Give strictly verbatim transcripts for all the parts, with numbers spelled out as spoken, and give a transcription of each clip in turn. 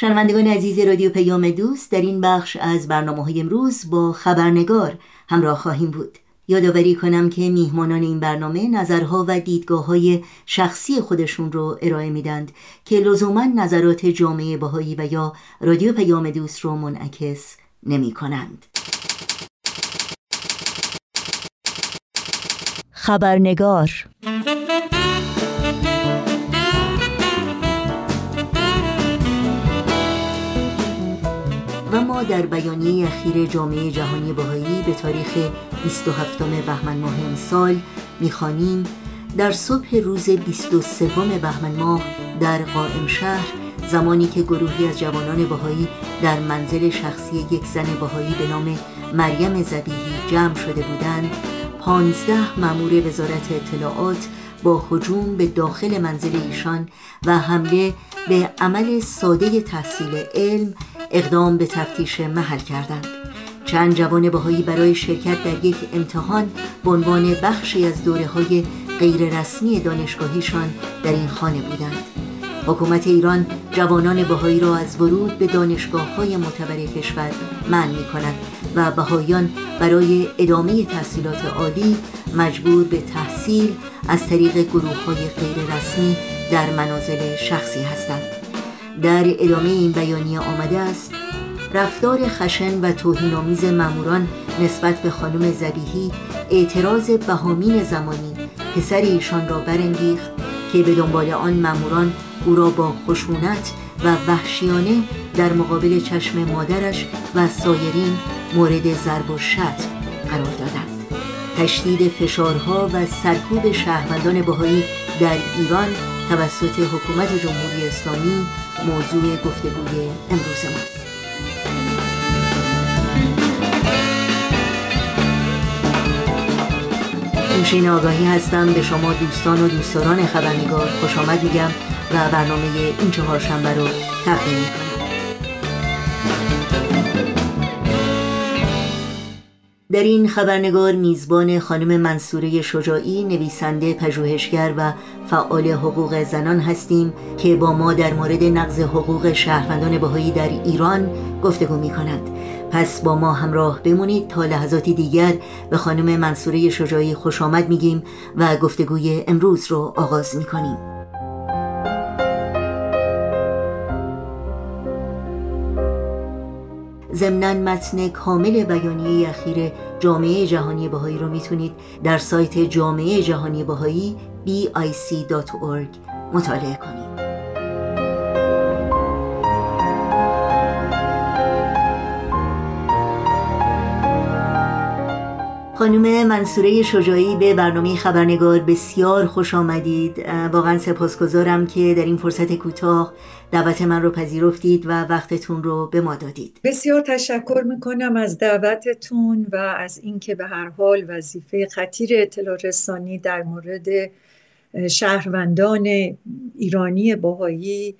شنوندگان عزیز رادیو پیام دوست، در این بخش از برنامه‌های امروز با خبرنگار همراه خواهیم بود. یادآوری کنم که میهمانان این برنامه نظرها و دیدگاه‌های شخصی خودشون رو ارائه میدند که لزوما نظرات جامعه بهائی و یا رادیو پیام دوست رو منعکس نمی‌کنند. خبرنگار. و ما در بیانیه اخیر جامعه جهانی بهائی به تاریخ بیست و هفتم بهمن ماه امسال می‌خوانیم: در صبح روز بیست و سوم بهمن ماه در قائمشهر، زمانی که گروهی از جوانان بهائی در منزل شخصی یک زن بهائی به نام مریم ذبیحی جمع شده بودند، پانزده مامور وزارت اطلاعات با هجوم به داخل منزل ایشان و حمله به عمل ساده تحصیل علم اقدام به تفتیش محل کردند. چند جوان بهائی برای شرکت در یک امتحان به عنوان بخشی از دوره‌های غیر رسمی دانشگاهیشان در این خانه بودند. حکومت ایران جوانان بهائی را از ورود به دانشگاه‌های معتبر کشور منع می‌کند و بهائیان برای ادامه تحصیلات عالی مجبور به تحصیل از طریق گروه‌های غیر رسمی در منازل شخصی هستند. در ادامه این بیانیه آمده است: رفتار خشن و توهین‌آمیز ماموران نسبت به خانم ذبیحی اعتراض بهامین زمانی، پسر ایشان، را برانگیخت که به دنبال آن ماموران او را با خشونت و وحشیانه در مقابل چشم مادرش و سایرین مورد ضرب و شتم قرار دادند. تشدید فشارها و سرکوب شهروندان بهائی در ایران توسط حکومت جمهوری اسلامی موضوع گفتگوی امروز ماست. نوشین آگاهی هستم. به شما دوستان و دوستداران خبرنگار خوش آمد میگم و برنامه این چهارشنبه رو تقدیم میکنم. در این خبرنگار میزبان خانم منصوره شجاعی، نویسنده، پژوهشگر و فعال حقوق زنان هستیم که با ما در مورد نقض حقوق شهروندان بهائی در ایران گفتگو می‌کنند. پس با ما همراه بمونید تا لحظاتی دیگر به خانم منصوره شجاعی خوش آمد میگیم و گفتگوی امروز رو آغاز می‌کنیم. ضمناً متن کامل بیانیه اخیر جامعه جهانی بهائی رو میتونید در سایت جامعه جهانی بهائی بی آی سی دات او آر جی مطالعه کنید. خانم منصوره شجاعی، به برنامه خبرنگار بسیار خوش آمدید. واقعا سپاسگزارم که در این فرصت کوتاه دعوت من رو پذیرفتید و وقتتون رو به ما دادید. بسیار تشکر میکنم از دعوتتون و از اینکه به هر حال وظیفه خطیر اطلاع رسانی در مورد شهروندان ایرانی بهائی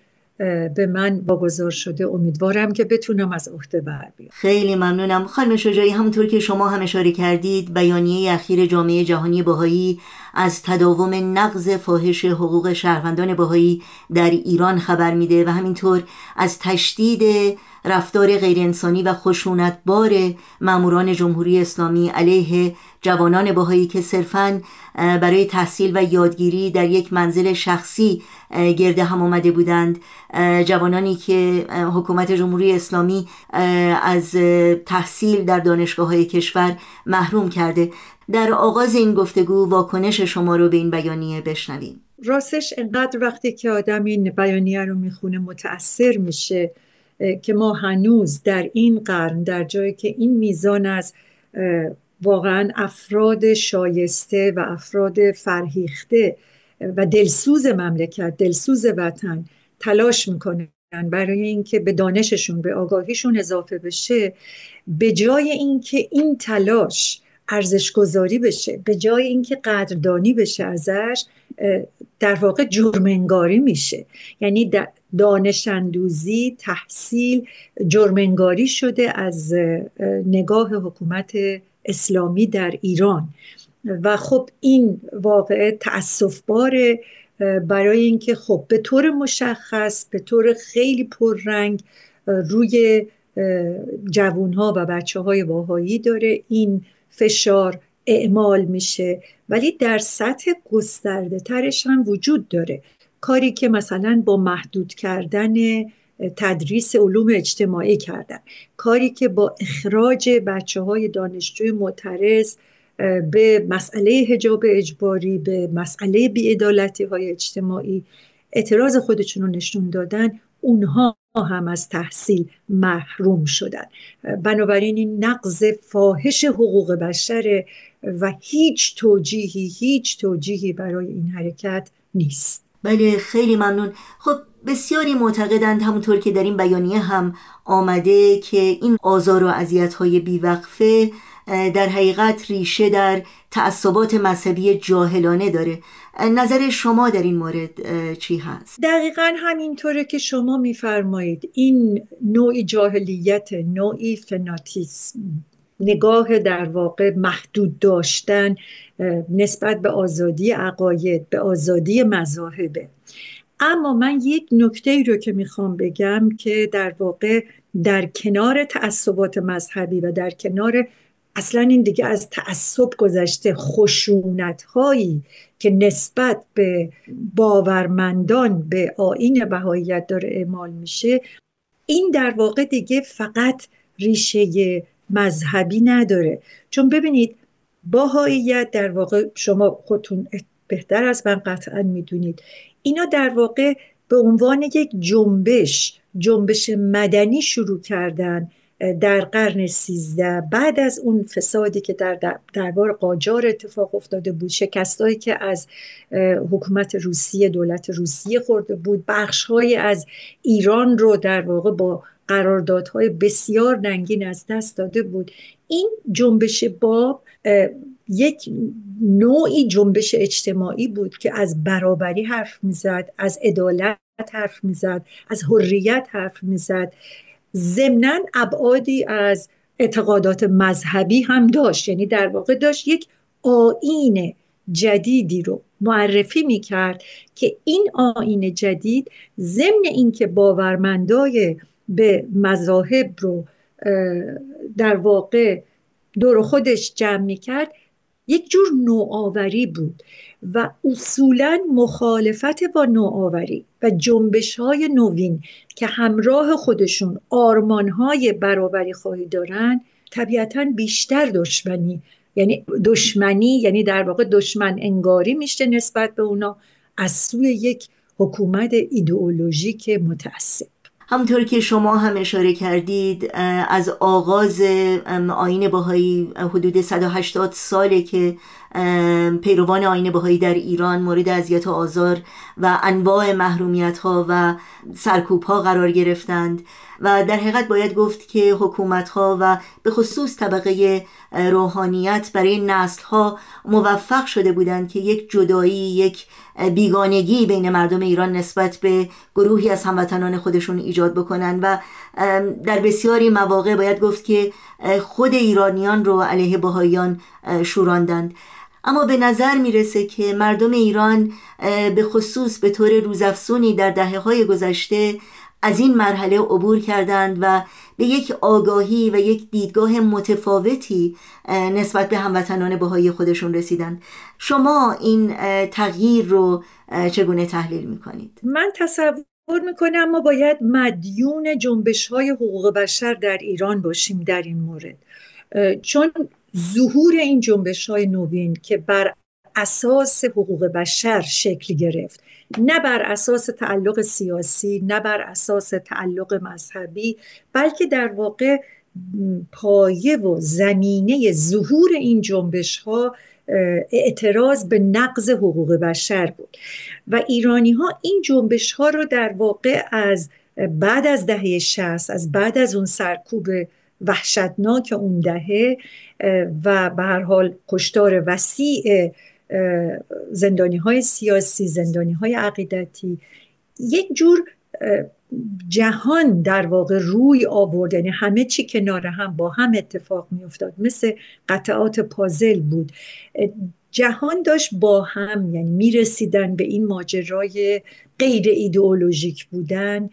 به من واگذار شده. امیدوارم که بتونم از عهده بر بیام. خیلی ممنونم خانم شجاعی. همونطور که شما هم اشاره کردید، بیانیه اخیر جامعه جهانی بهائی از تداوم نقض فاحش حقوق شهروندان بهائی در ایران خبر میده و همینطور از تشدید رفتار غیرانسانی و خشونتبار ماموران جمهوری اسلامی علیه جوانان بهائی که صرفاً برای تحصیل و یادگیری در یک منزل شخصی گرد هم آمده بودند، جوانانی که حکومت جمهوری اسلامی از تحصیل در دانشگاه‌های کشور محروم کرده. در آغاز این گفتگو واکنش شما رو به این بیانیه بشنویم. راستش انقدر وقتی که آدم این بیانیه رو میخونه متأثر میشه که ما هنوز در این قرن، در جایی که این میزان از واقعا افراد شایسته و افراد فرهیخته و دلسوز مملکت، دلسوز وطن تلاش میکنن برای اینکه به دانششون، به آگاهیشون اضافه بشه، به جای اینکه این تلاش ارزش گذاری بشه، به جای اینکه قدردانی بشه ازش، در واقع جرم انگاری میشه. یعنی دانش اندوزی، تحصیل جرم انگاری شده از نگاه حکومت اسلامی در ایران و خب این واقعه تأسفباره برای اینکه خب به طور مشخص، به طور خیلی پررنگ روی جوانها و بچه های بهائی داره این فشار اعمال میشه، ولی در سطح گسترده ترش هم وجود داره. کاری که مثلا با محدود کردن تدریس علوم اجتماعی کردن، کاری که با اخراج بچه های دانشجوی معترض به مسئله حجاب اجباری، به مسئله بی‌عدالتی های اجتماعی اعتراض خودشون رو نشون دادن، اونها هم از تحصیل محروم شدن. بنابراین این نقض فاحش حقوق بشر و هیچ توجیهی هیچ توجیهی برای این حرکت نیست. بله، خیلی ممنون. خب بسیاری معتقدند، همونطور که در این بیانیه هم آمده، که این آزار و اذیت‌های بیوقفه در حقیقت ریشه در تعصبات مذهبی جاهلانه داره. نظر شما در این مورد چی هست؟ دقیقاً همینطوره که شما می‌فرمایید. این نوعی جاهلیت، نوعی فناتیسم، نگاه در واقع محدود داشتن نسبت به آزادی عقاید، به آزادی مذاهبه. اما من یک نکته‌ای رو که میخوام بگم که در واقع در کنار تعصبات مذهبی و در کنار اصلا این دیگه از تعصب گذشته خشونت‌هایی که نسبت به باورمندان به آیین بهائیت داره اعمال میشه، این در واقع دیگه فقط ریشه مذهبی نداره. چون ببینید بهائیت در واقع، شما خودتون بهتر از من قطعا میدونید، اینا در واقع به عنوان یک جنبش جنبش مدنی شروع کردن در قرن سیزده، بعد از اون فسادی که در دربار قاجار اتفاق افتاده بود، شکستایی که از حکومت روسیه، دولت روسیه خورده بود، بخش‌های از ایران رو در واقع با قراردادهای بسیار ننگین از دست داده بود. این جنبش باب یک نوعی جنبش اجتماعی بود که از برابری حرف میزد، از عدالت حرف میزد، از حریت حرف میزد، ضمناً ابعادی از اعتقادات مذهبی هم داشت. یعنی در واقع داشت یک آیین جدیدی رو معرفی میکرد که این آیین جدید ضمن اینکه باورمندای به مذاهب رو در واقع دور خودش جمع میکرد، یک جور نوآوری بود و اصولاً مخالفت با نوآوری و جنبش‌های نوین که همراه خودشون آرمان‌های برابری خواهی دارن، طبیعتاً بیشتر دشمنی یعنی دشمنی یعنی در واقع دشمن انگاری میشه نسبت به اونا از سوی یک حکومت ایدئولوژیک متعصب. همونطور که شما هم اشاره کردید، از آغاز آیین بهائی حدود صد و هشتاد ساله که پیروان آیین بهائی در ایران مورد اذیت و آزار و انواع محرومیت ها و سرکوب ها قرار گرفتند و در حقیقت باید گفت که حکومت ها و به خصوص طبقه روحانیت برای نسل ها موفق شده بودند که یک جدایی، یک بیگانگی بین مردم ایران نسبت به گروهی از هموطنان خودشون ایجاد بکنن و در بسیاری مواقع باید گفت که خود ایرانیان رو علیه بهائیان شوراندند. اما به نظر میرسه که مردم ایران به خصوص به طور روزافزونی در دهه‌های گذشته از این مرحله عبور کردند و به یک آگاهی و یک دیدگاه متفاوتی نسبت به هموطنان بهائی خودشون رسیدند. شما این تغییر رو چگونه تحلیل میکنید؟ من تصور میکنم ما باید مدیون جنبش‌های حقوق بشر در ایران باشیم در این مورد، چون ظهور این جنبش‌های نوین که بر اساس حقوق بشر شکل گرفت، نه بر اساس تعلق سیاسی، نه بر اساس تعلق مذهبی، بلکه در واقع پایه و زمینه ظهور این جنبش‌ها اعتراض به نقض حقوق بشر بود و ایرانی‌ها این جنبش‌ها رو در واقع از بعد از دهه شصت، از بعد از اون سرکوب وحشتناک اون دهه و به هر حال کشتار وسیع زندانی‌های سیاسی، زندانی‌های عقیدتی، یک جور جهان در واقع روی آورد. یعنی همه چی کنار هم با هم اتفاق می افتاد، مثل قطعات پازل بود. جهان داشت با هم، یعنی میرسیدن به این ماجرای غیر ایدئولوژیک بودن،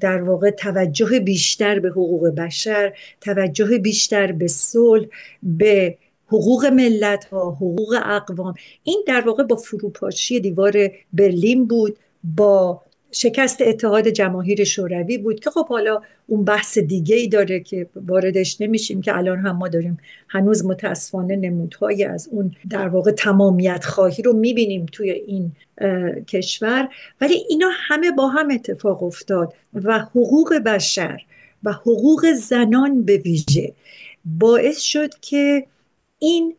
در واقع توجه بیشتر به حقوق بشر، توجه بیشتر به صلح، به حقوق ملت ها، حقوق اقوام. این در واقع با فروپاشی دیوار برلین بود، با شکست اتحاد جماهیر شوروی بود که خب حالا اون بحث دیگه ای داره که واردش نمیشیم، که الان هم ما داریم هنوز متاسفانه نمودهای از اون در واقع تمامیت خواهی رو میبینیم توی این کشور. ولی اینا همه با هم اتفاق افتاد و حقوق بشر و حقوق زنان به ویژه باعث شد که این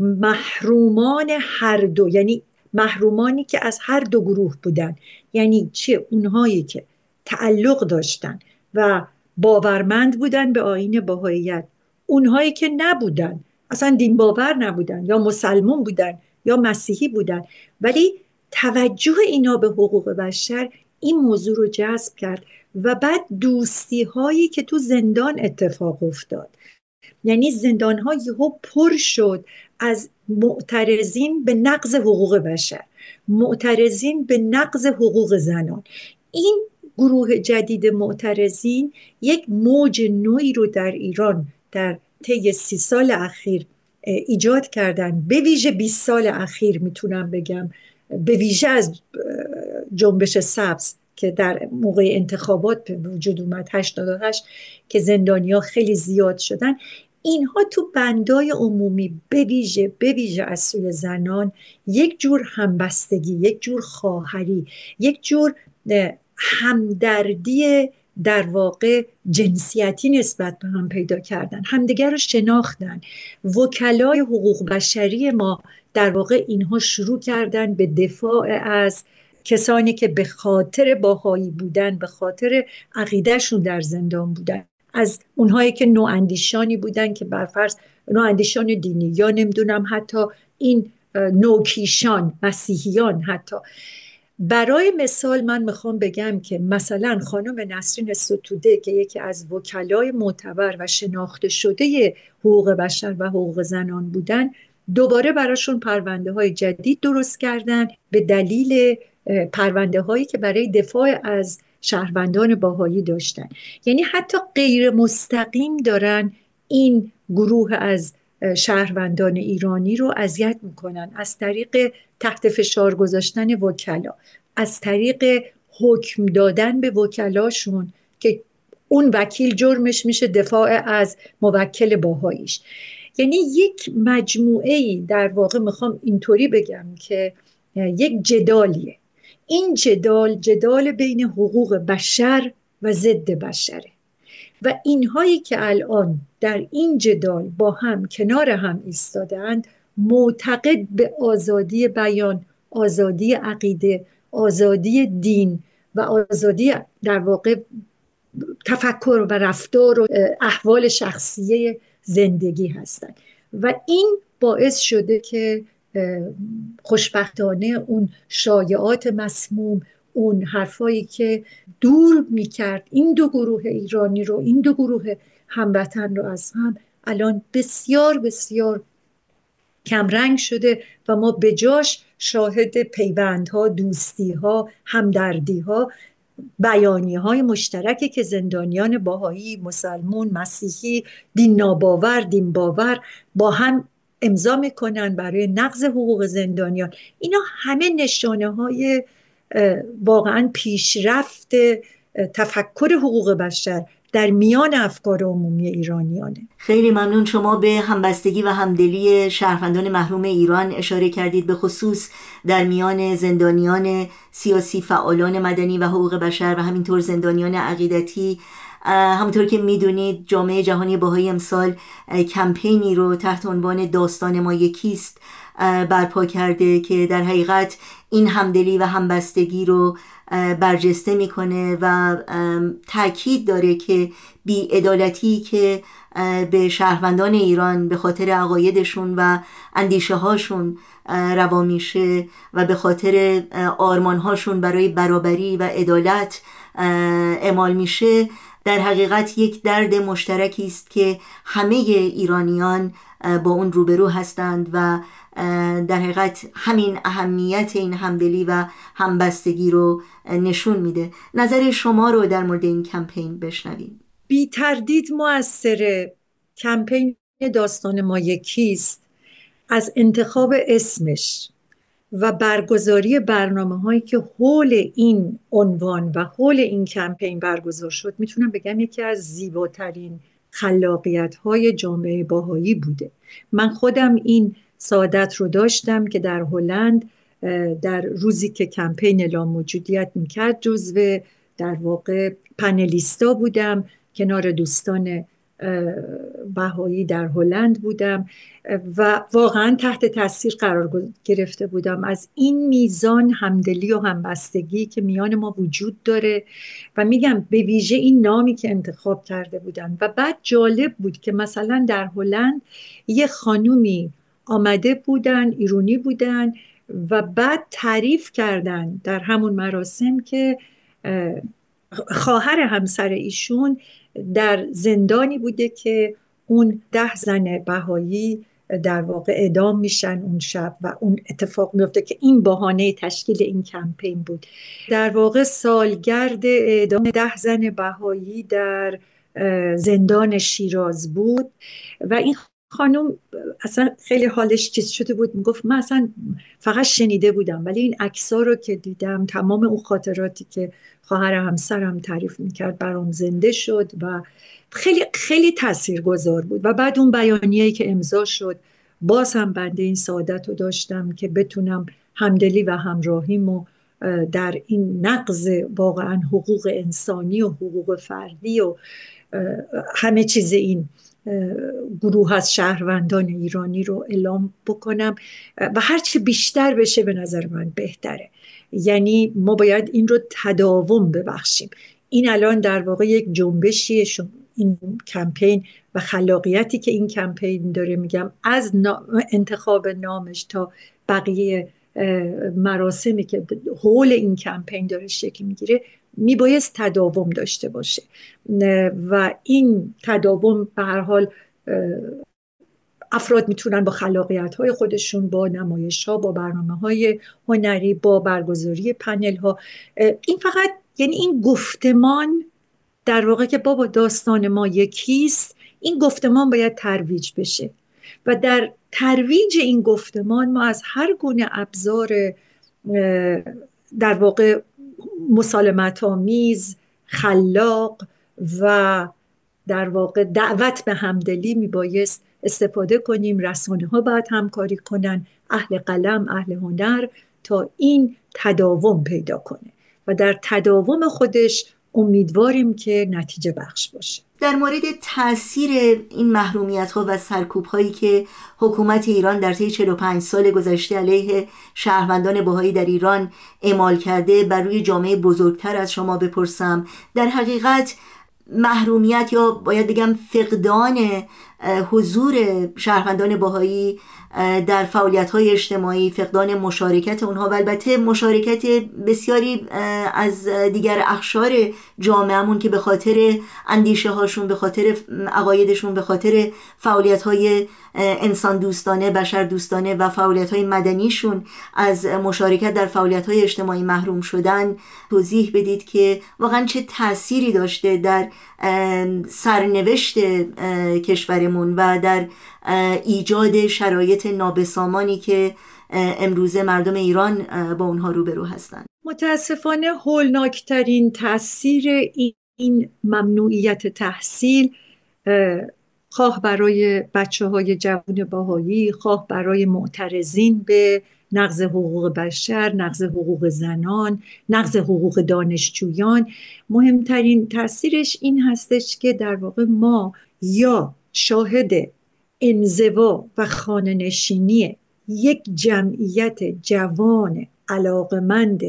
محرومان هر دو، یعنی محرومانی که از هر دو گروه بودن، یعنی چه اونهایی که تعلق داشتن و باورمند بودن به آیین بهائیت، اونهایی که نبودن، اصلا دین باور نبودن، یا مسلمان بودن یا مسیحی بودن، ولی توجه اینا به حقوق بشر این موضوع رو جذب کرد. و بعد دوستی هایی که تو زندان اتفاق افتاد، یعنی زندان ها یهو پر شد از معترضین به نقض حقوق بشر، معترضین به نقض حقوق زنان. این گروه جدید معترضین یک موج نوعی رو در ایران در طی سی سال اخیر ایجاد کردن، به ویژه بیست سال اخیر میتونم بگم، به ویژه از جنبش سبز که در موقع انتخابات به وجود اومد هشتاد و هشت که زندانی‌ها خیلی زیاد شدن. اینها تو بندای عمومی به ویژه به ویژه از سوی زنان یک جور همبستگی، یک جور خواهری، یک جور همدردی در واقع جنسیتی نسبت به هم پیدا کردن، همدیگر رو شناختن. وکلای حقوق بشری ما در واقع اینها شروع کردن به دفاع از کسانی که به خاطر بهائی بودن، به خاطر عقیدهشون در زندان بودن، از اونهایی که نواندیشانی بودن، که برفرض نواندیشان دینی یا نمیدونم حتی این نوکیشان، مسیحیان. حتی برای مثال من میخوام بگم که مثلا خانم نسرین ستوده که یکی از وکلای معتبر و شناخته شده حقوق بشر و حقوق زنان بودن، دوباره براشون پرونده های جدید درست کردن به دلیل پرونده هایی که برای دفاع از شهروندان بهائی داشتن. یعنی حتی غیر مستقیم دارن این گروه از شهروندان ایرانی رو اذیت میکنن، از طریق تحت فشار گذاشتن وکلا، از طریق حکم دادن به وکلاشون که اون وکیل جرمش میشه دفاع از موکل بهائیش. یعنی یک مجموعه‌ای در واقع، میخوام اینطوری بگم که یک جدالیه. این جدال، جدال بین حقوق بشر و ضد بشره، و اینهایی که الان در این جدال با هم کنار هم ایستادند معتقد به آزادی بیان، آزادی عقیده، آزادی دین و آزادی در واقع تفکر و رفتار و احوال شخصی زندگی هستند. و این باعث شده که خوشبختانه اون شایعات مسموم، اون حرفایی که دور میکرد این دو گروه ایرانی رو، این دو گروه هموطن رو از هم، الان بسیار بسیار کمرنگ شده و ما به جاش شاهد پیوندها، دوستیها، همدردیها، بیانیه‌های مشترکه که زندانیان بهائی، مسلمون، مسیحی، دین ناباور، دین باور با هم امضا میکنن برای نقض حقوق زندانیان. اینا همه نشانه های واقعا پیشرفت تفکر حقوق بشر در میان افکار عمومی ایرانیانه. خیلی ممنون. شما به همبستگی و همدلی شهروندان محروم ایران اشاره کردید، به خصوص در میان زندانیان سیاسی، فعالان مدنی و حقوق بشر و همینطور زندانیان عقیدتی. همونطور که میدونید جامعه جهانی بهائی امسال کمپینی رو تحت عنوان داستان ما یکیست برپا کرده که در حقیقت این همدلی و همبستگی رو برجسته میکنه و تاکید داره که بی‌عدالتی که به شهروندان ایران به خاطر عقایدشون و اندیشه هاشون روا میشه و به خاطر آرمان هاشون برای برابری و عدالت اعمال میشه، در حقیقت یک درد مشترکی است که همه ایرانیان با اون روبرو هستند و در حقیقت همین اهمیت این همدلی و همبستگی رو نشون میده. نظر شما رو در مورد این کمپین بشنویم. بی تردید مؤثره. کمپین داستان ما یکیست از انتخاب اسمش و برگزاری برنامه‌هایی که حول این عنوان و حول این کمپین برگزار شد، میتونم بگم یکی از زیباترین خلاقیت‌های جامعه بهائی بوده. من خودم این سعادت رو داشتم که در هلند در روزی که کمپین لاموجودیت میکرد جزو در واقع پنلیستا بودم، کنار دوستان بهایی در هلند بودم و واقعا تحت تاثیر قرار گرفته بودم از این میزان همدلی و همبستگی که میان ما وجود داره و میگم به ویژه این نامی که انتخاب کرده بودن. و بعد جالب بود که مثلا در هلند یه خانومی آمده بودن، ایرانی بودن و بعد تعریف کردن در همون مراسم که خواهر همسر ایشون در زندانی بوده که اون ده زن بهایی در واقع اعدام میشن اون شب و اون اتفاق میفته که این بهانه تشکیل این کمپین بود. در واقع سالگرد اعدام ده زن بهایی در زندان شیراز بود و این خانم اصلا خیلی حالش چیز شده بود، میگفت من اصلا فقط شنیده بودم ولی این عکس‌ها رو که دیدم، تمام اون خاطراتی که خواهر همسرم تعریف میکرد برام زنده شد و خیلی خیلی تاثیرگذار بود. و بعد اون بیانیه‌ای که امضا شد، باز هم بنده این سعادت رو داشتم که بتونم همدلی و همراهیمو در این نقض واقعا حقوق انسانی و حقوق فردی و همه چیز این گروه از شهروندان ایرانی رو اعلام بکنم و هرچی بیشتر بشه به نظر من بهتره. یعنی ما باید این رو تداوم ببخشیم. این الان در واقع یک جنبشیه این کمپین و خلاقیتی که این کمپین داره، میگم از انتخاب نامش تا بقیه مراسمی که حول این کمپین داره شکل میگیره میبایست تداوم داشته باشه و این تداوم به هر حال افراد میتونن با خلاقیت‌های خودشون، با نمایش‌ها، با برنامه‌های هنری، با برگزاری پنل‌ها، این فقط یعنی این گفتمان در واقع که بابا داستان ما یکیست، این گفتمان باید ترویج بشه و در ترویج این گفتمان ما از هر گونه ابزار در واقع مسالمت آمیز، خلاق و در واقع دعوت به همدلی میبایست استفاده کنیم. رسانه ها باید همکاری کنن، اهل قلم، اهل هنر، تا این تداوم پیدا کنه و در تداوم خودش امیدواریم که نتیجه بخش باشه. در مورد تأثیر این محرومیت‌ها و سرکوب‌هایی که حکومت ایران در طی چهل و پنج سال گذشته علیه شهروندان بهائی در ایران اعمال کرده بر روی جامعه بزرگتر از شما بپرسم، در حقیقت محرومیت یا باید بگم فقدان حضور شهروندان بهائی در فعالیت‌های اجتماعی، فقدان مشارکت اونها و البته مشارکت بسیاری از دیگر اقشار جامعهمون که به خاطر اندیشه هاشون، به خاطر عقایدشون، به خاطر فعالیت‌های انسان دوستانه، بشر دوستانه و فعالیت‌های مدنیشون از مشارکت در فعالیت‌های اجتماعی محروم شدن، توضیح بدید که واقعا چه تأثیری داشته در سرنوشت کشورمون و در ایجاد شرایط نابسامانی که امروزه مردم ایران با اونها روبرو هستند. متاسفانه هولناکترین تأثیر این ممنوعیت تحصیل، خواه برای بچه های جوان بهائی، خواه برای معترضین به نقض حقوق بشر، نقض حقوق زنان، نقض حقوق دانشجویان، مهمترین تأثیرش این هستش که در واقع ما یا شاهد انزوا و خانه‌نشینی یک جمعیت جوان علاقمند،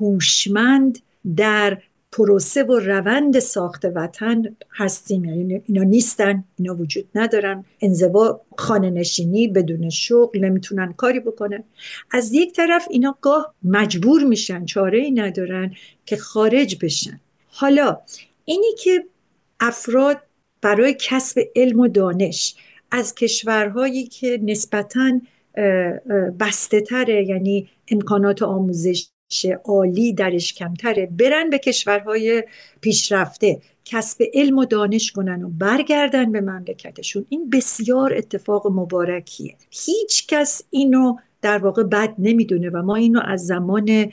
هوشمند در پروسه و روند ساخت وطن هستیم. یعنی اینا نیستن، اینا وجود ندارن، انزوا، خانه‌نشینی، بدون شغل، نمیتونن کاری بکنن. از یک طرف اینا گاه مجبور میشن، چاره‌ای ندارن که خارج بشن. حالا اینی که افراد برای کسب علم و دانش از کشورهایی که نسبتاً بسته تره، یعنی امکانات آموزش عالی درش کمتره، برن به کشورهای پیشرفته، کسب علم و دانش کنن و برگردن به مملکتشون. این بسیار اتفاق مبارکیه. هیچ کس اینو در واقع بد نمیدونه و ما اینو از زمان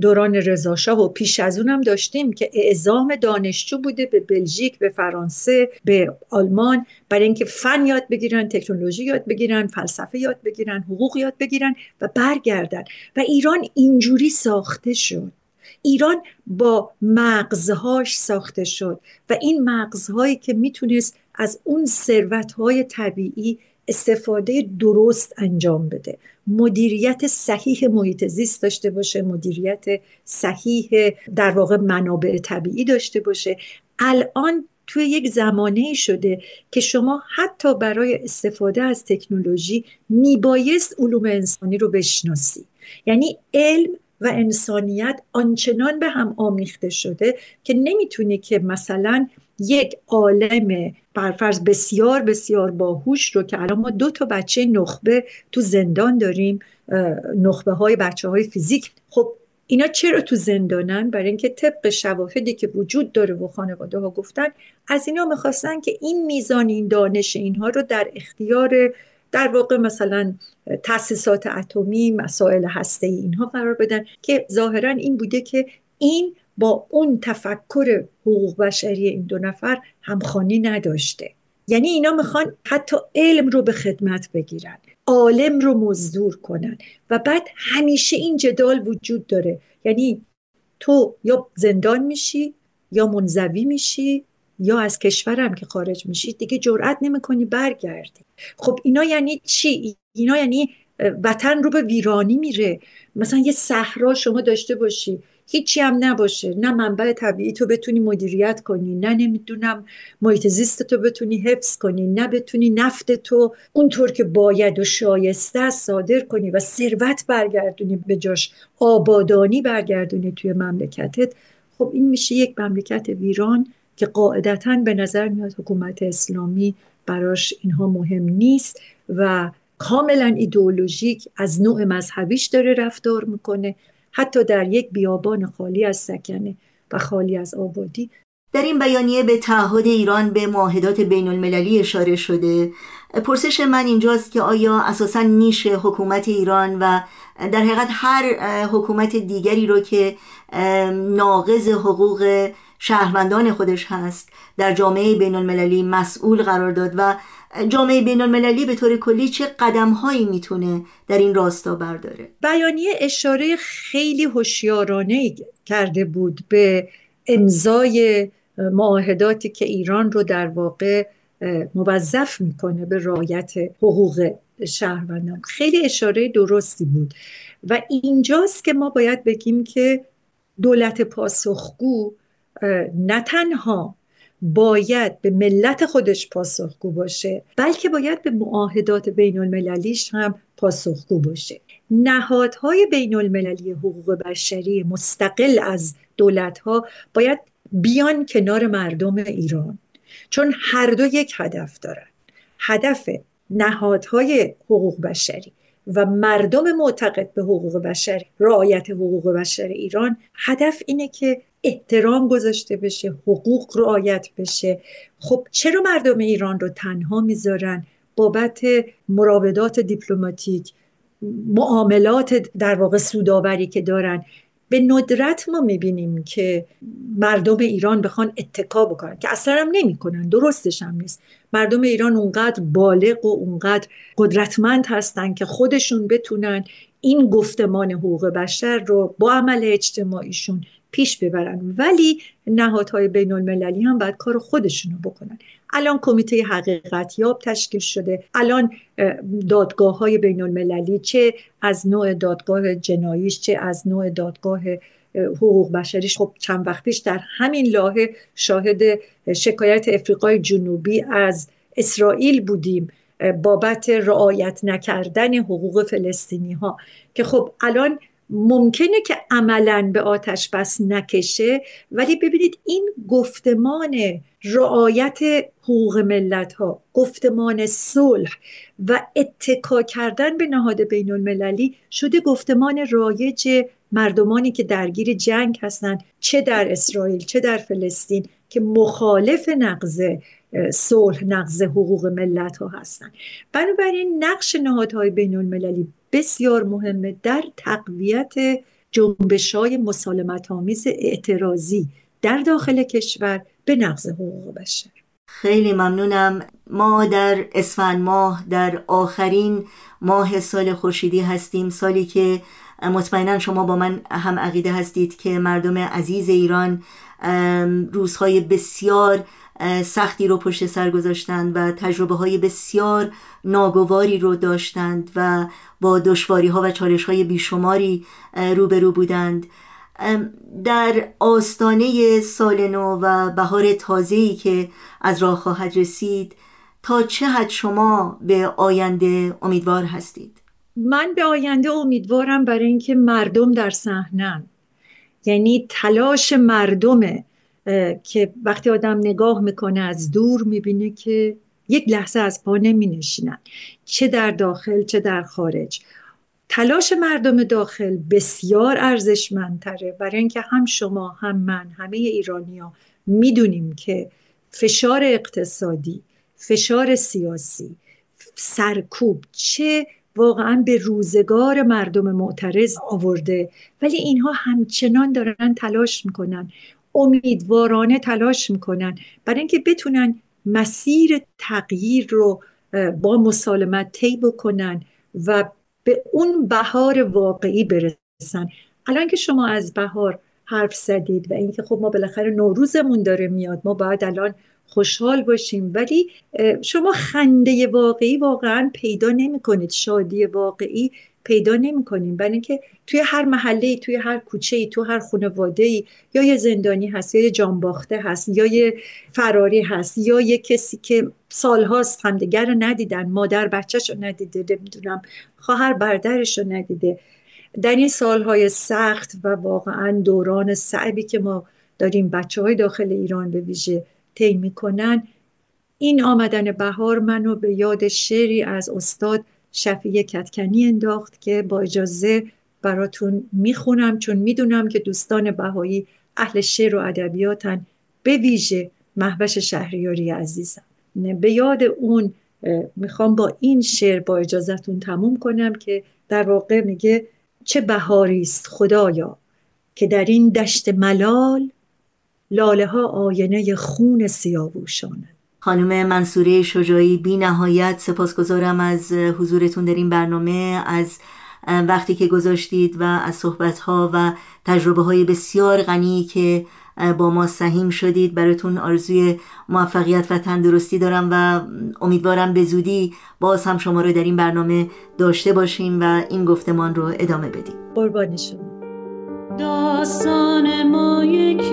دوران رضا شاه و پیش از اونم داشتیم که اعزام دانشجو بوده به بلژیک، به فرانسه، به آلمان، برای اینکه فن یاد بگیرن، تکنولوژی یاد بگیرن، فلسفه یاد بگیرن، حقوق یاد بگیرن و برگردن. و ایران اینجوری ساخته شد، ایران با مغزهاش ساخته شد و این مغزهایی که میتونست از اون ثروتهای طبیعی استفاده درست انجام بده، مدیریت صحیح محیط زیست داشته باشه، مدیریت صحیح در واقع منابع طبیعی داشته باشه. الان توی یک زمانه شده که شما حتی برای استفاده از تکنولوژی میبایست علوم انسانی رو بشناسی، یعنی علم و انسانیت آنچنان به هم آمیخته شده که نمیتونی که مثلا یک عالم برفرض بسیار بسیار باهوش رو که الان ما دو تا بچه نخبه تو زندان داریم، نخبه های بچه های فیزیک، خب اینا چرا تو زندانن؟ برای اینکه طبق شواهدی که وجود داره و خانواده ها گفتن از اینا میخواستن که این میزان این دانش اینها رو در اختیار در واقع مثلا تاسیسات اتمی، مسائل هسته‌ای اینها قرار بدن، که ظاهرا این بوده که این با اون تفکر حقوق بشری این دو نفر همخوانی نداشته. یعنی اینا میخوان حتی علم رو به خدمت بگیرن، عالم رو مزدور کنن و بعد همیشه این جدال وجود داره، یعنی تو یا زندان میشی یا منزوی میشی یا از کشورم که خارج میشی دیگه جرئت نمیکنی برگردی. خب اینا یعنی چی؟ اینا یعنی وطن رو به ویرانی میره. مثلا یه صحرا شما داشته باشی، هیچی هم نباشه، نه منبع طبیعی تو بتونی مدیریت کنی، نه نمیدونم محیط زیست تو بتونی حفظ کنی، نه بتونی نفت تو اونطور که باید و شایسته است صادر کنی و ثروت برگردونی به جاش، آبادانی برگردونی توی مملکتت. خب این میشه یک مملکت ویران که قاعدتاً به نظر میاد حکومت اسلامی براش اینها مهم نیست و کاملا ایدئولوژیک از نوع مذهبیش داره رفتار میکنه، حتی در یک بیابان خالی از سکنه و خالی از آبادی. در این بیانیه به تعهد ایران به معاهدات بین المللی اشاره شده. پرسش من اینجاست که آیا اساساً نیش حکومت ایران و در حقیقت هر حکومت دیگری رو که ناقض حقوق شهروندان خودش هست در جامعه بین المللی مسئول قرار داد و جامعه بین المللی به طور کلی چه قدم هایی میتونه در این راستا برداره؟ بیانیه اشاره خیلی هوشیارانه کرده بود به امضای معاهداتی که ایران رو در واقع موظف میکنه به رعایت حقوق شهروندان. خیلی اشاره درستی بود و اینجاست که ما باید بگیم که دولت پاسخگو نه تنها باید به ملت خودش پاسخگو باشه، بلکه باید به معاهدات بین المللیش هم پاسخگو باشه. نهادهای بین المللی حقوق بشری مستقل از دولتها باید بیان کنار مردم ایران، چون هر دو یک هدف دارن. هدف نهادهای حقوق بشری و مردم معتقد به حقوق بشر، رعایت حقوق بشر ایران، هدف اینه که احترام گذاشته بشه، حقوق رعایت بشه. خب چرا مردم ایران رو تنها میذارن بابت مراودات دیپلماتیک، معاملات در واقع سودآوری که دارن؟ به ندرت ما میبینیم که مردم ایران بخوان اتکا بکنن، که اصلا هم نمی کنن، درستش هم نیست. مردم ایران اونقدر بالغ و اونقدر قدرتمند هستن که خودشون بتونن این گفتمان حقوق بشر رو با عمل اجتماعیشون پیش ببرن، ولی نهادهای بین المللی هم باید کار خودشون رو بکنن. الان کمیته حقیقتیاب تشکیل شده، الان دادگاه های بین المللی، چه از نوع دادگاه جناییش چه از نوع دادگاه حقوق بشریش، خب چند وقت پیش در همین لاهه شاهد شکایت افریقای جنوبی از اسرائیل بودیم بابت رعایت نکردن حقوق فلسطینی ها، که خب الان ممکنه که عملاً به آتش بس نکشه، ولی ببینید این گفتمان رعایت حقوق ملت‌ها، گفتمان صلح و اتکا کردن به نهاد بین المللی شده گفتمان رایج مردمانی که درگیر جنگ هستند، چه در اسرائیل چه در فلسطین، که مخالف نقض صلح، نقض حقوق ملت‌ها هستند. بنابراین نقش نهادهای بین المللی بسیار مهمه در تقویت جنبش‌های مسالمت‌آمیز اعتراضی در داخل کشور به نقض حقوق بشر. خیلی ممنونم. ما در اسفند ماه، در آخرین ماه سال خورشیدی هستیم، سالی که مطمئناً شما با من هم عقیده هستید که مردم عزیز ایران روزهای بسیار سختی رو پشت سر گذاشتند و تجربه های بسیار ناگواری رو داشتند و با دشواری ها و چالش های بیشماری روبرو بودند. در آستانه سال نو و بهار تازه‌ای که از راه خواهد رسید، تا چه حد شما به آینده امیدوار هستید؟ من به آینده امیدوارم برای اینکه مردم در صحنه‌اند. یعنی تلاش مردمه که وقتی آدم نگاه میکنه از دور میبینه که یک لحظه از پا نمینشینن، چه در داخل چه در خارج. تلاش مردم داخل بسیار ارزشمندتره، برای اینکه هم شما هم من همه ایرانی‌ها میدونیم که فشار اقتصادی، فشار سیاسی، سرکوب چه واقعا به روزگار مردم معترض آورده، ولی اینها همچنان دارن تلاش میکنن، امیدوارانه تلاش میکنن برای اینکه بتونن مسیر تغییر رو با مسالمت طی بکنن و به اون بهار واقعی برسن. الان که شما از بهار حرف زدید و اینکه خب ما بالاخره نوروزمون داره میاد، ما باید الان خوشحال باشیم، ولی شما خنده واقعی واقعا پیدا نمی کنید، شادی واقعی پیدا نمی کنیم، برای اینکه توی هر محله‌ای، توی هر کوچه‌ای، تو هر خانواده‌ای یا یه زندانی هست، یا یه جانباخته هست، یا یه فراری هست، یا یه کسی که سال‌هاست همدیگر رو ندیدن، مادر بچه‌شو ندیده، نمی‌دونم خواهر برادرشو ندیده. در این سال‌های سخت و واقعا دوران صعبی که ما داریم بچه‌های داخل ایران به ویژه طی می‌کنن، این آمدن بهار منو به یاد شعری از استاد شفیه کتکنی انداخت که با اجازه براتون میخونم، چون میدونم که دوستان بهایی اهل شعر و ادبیاتن، به ویژه مهوش شهریاری عزیزم. به یاد اون میخوام با این شعر با اجازهتون تموم کنم که در واقع میگه چه بهاریست خدایا که در این دشت ملال، لاله ها آینه خون سیاووشانه. خانم منصوره شجاعی، بی نهایت سپاسگزارم از حضورتون در این برنامه، از وقتی که گذاشتید و از صحبت‌ها و تجربه‌های بسیار غنی که با ما سهیم شدید. براتون آرزوی موفقیت و تندرستی دارم و امیدوارم به زودی باز هم شما رو در این برنامه داشته باشیم و این گفتمان رو ادامه بدیم. قربان شما. داستان ما یکیست،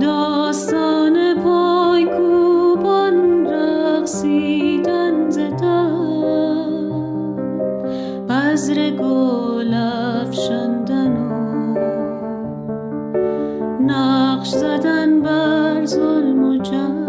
داستان پایکوبان رقصیدن ز تب، بذر گل افشاندن و نقش زدن بر ظلم و جور.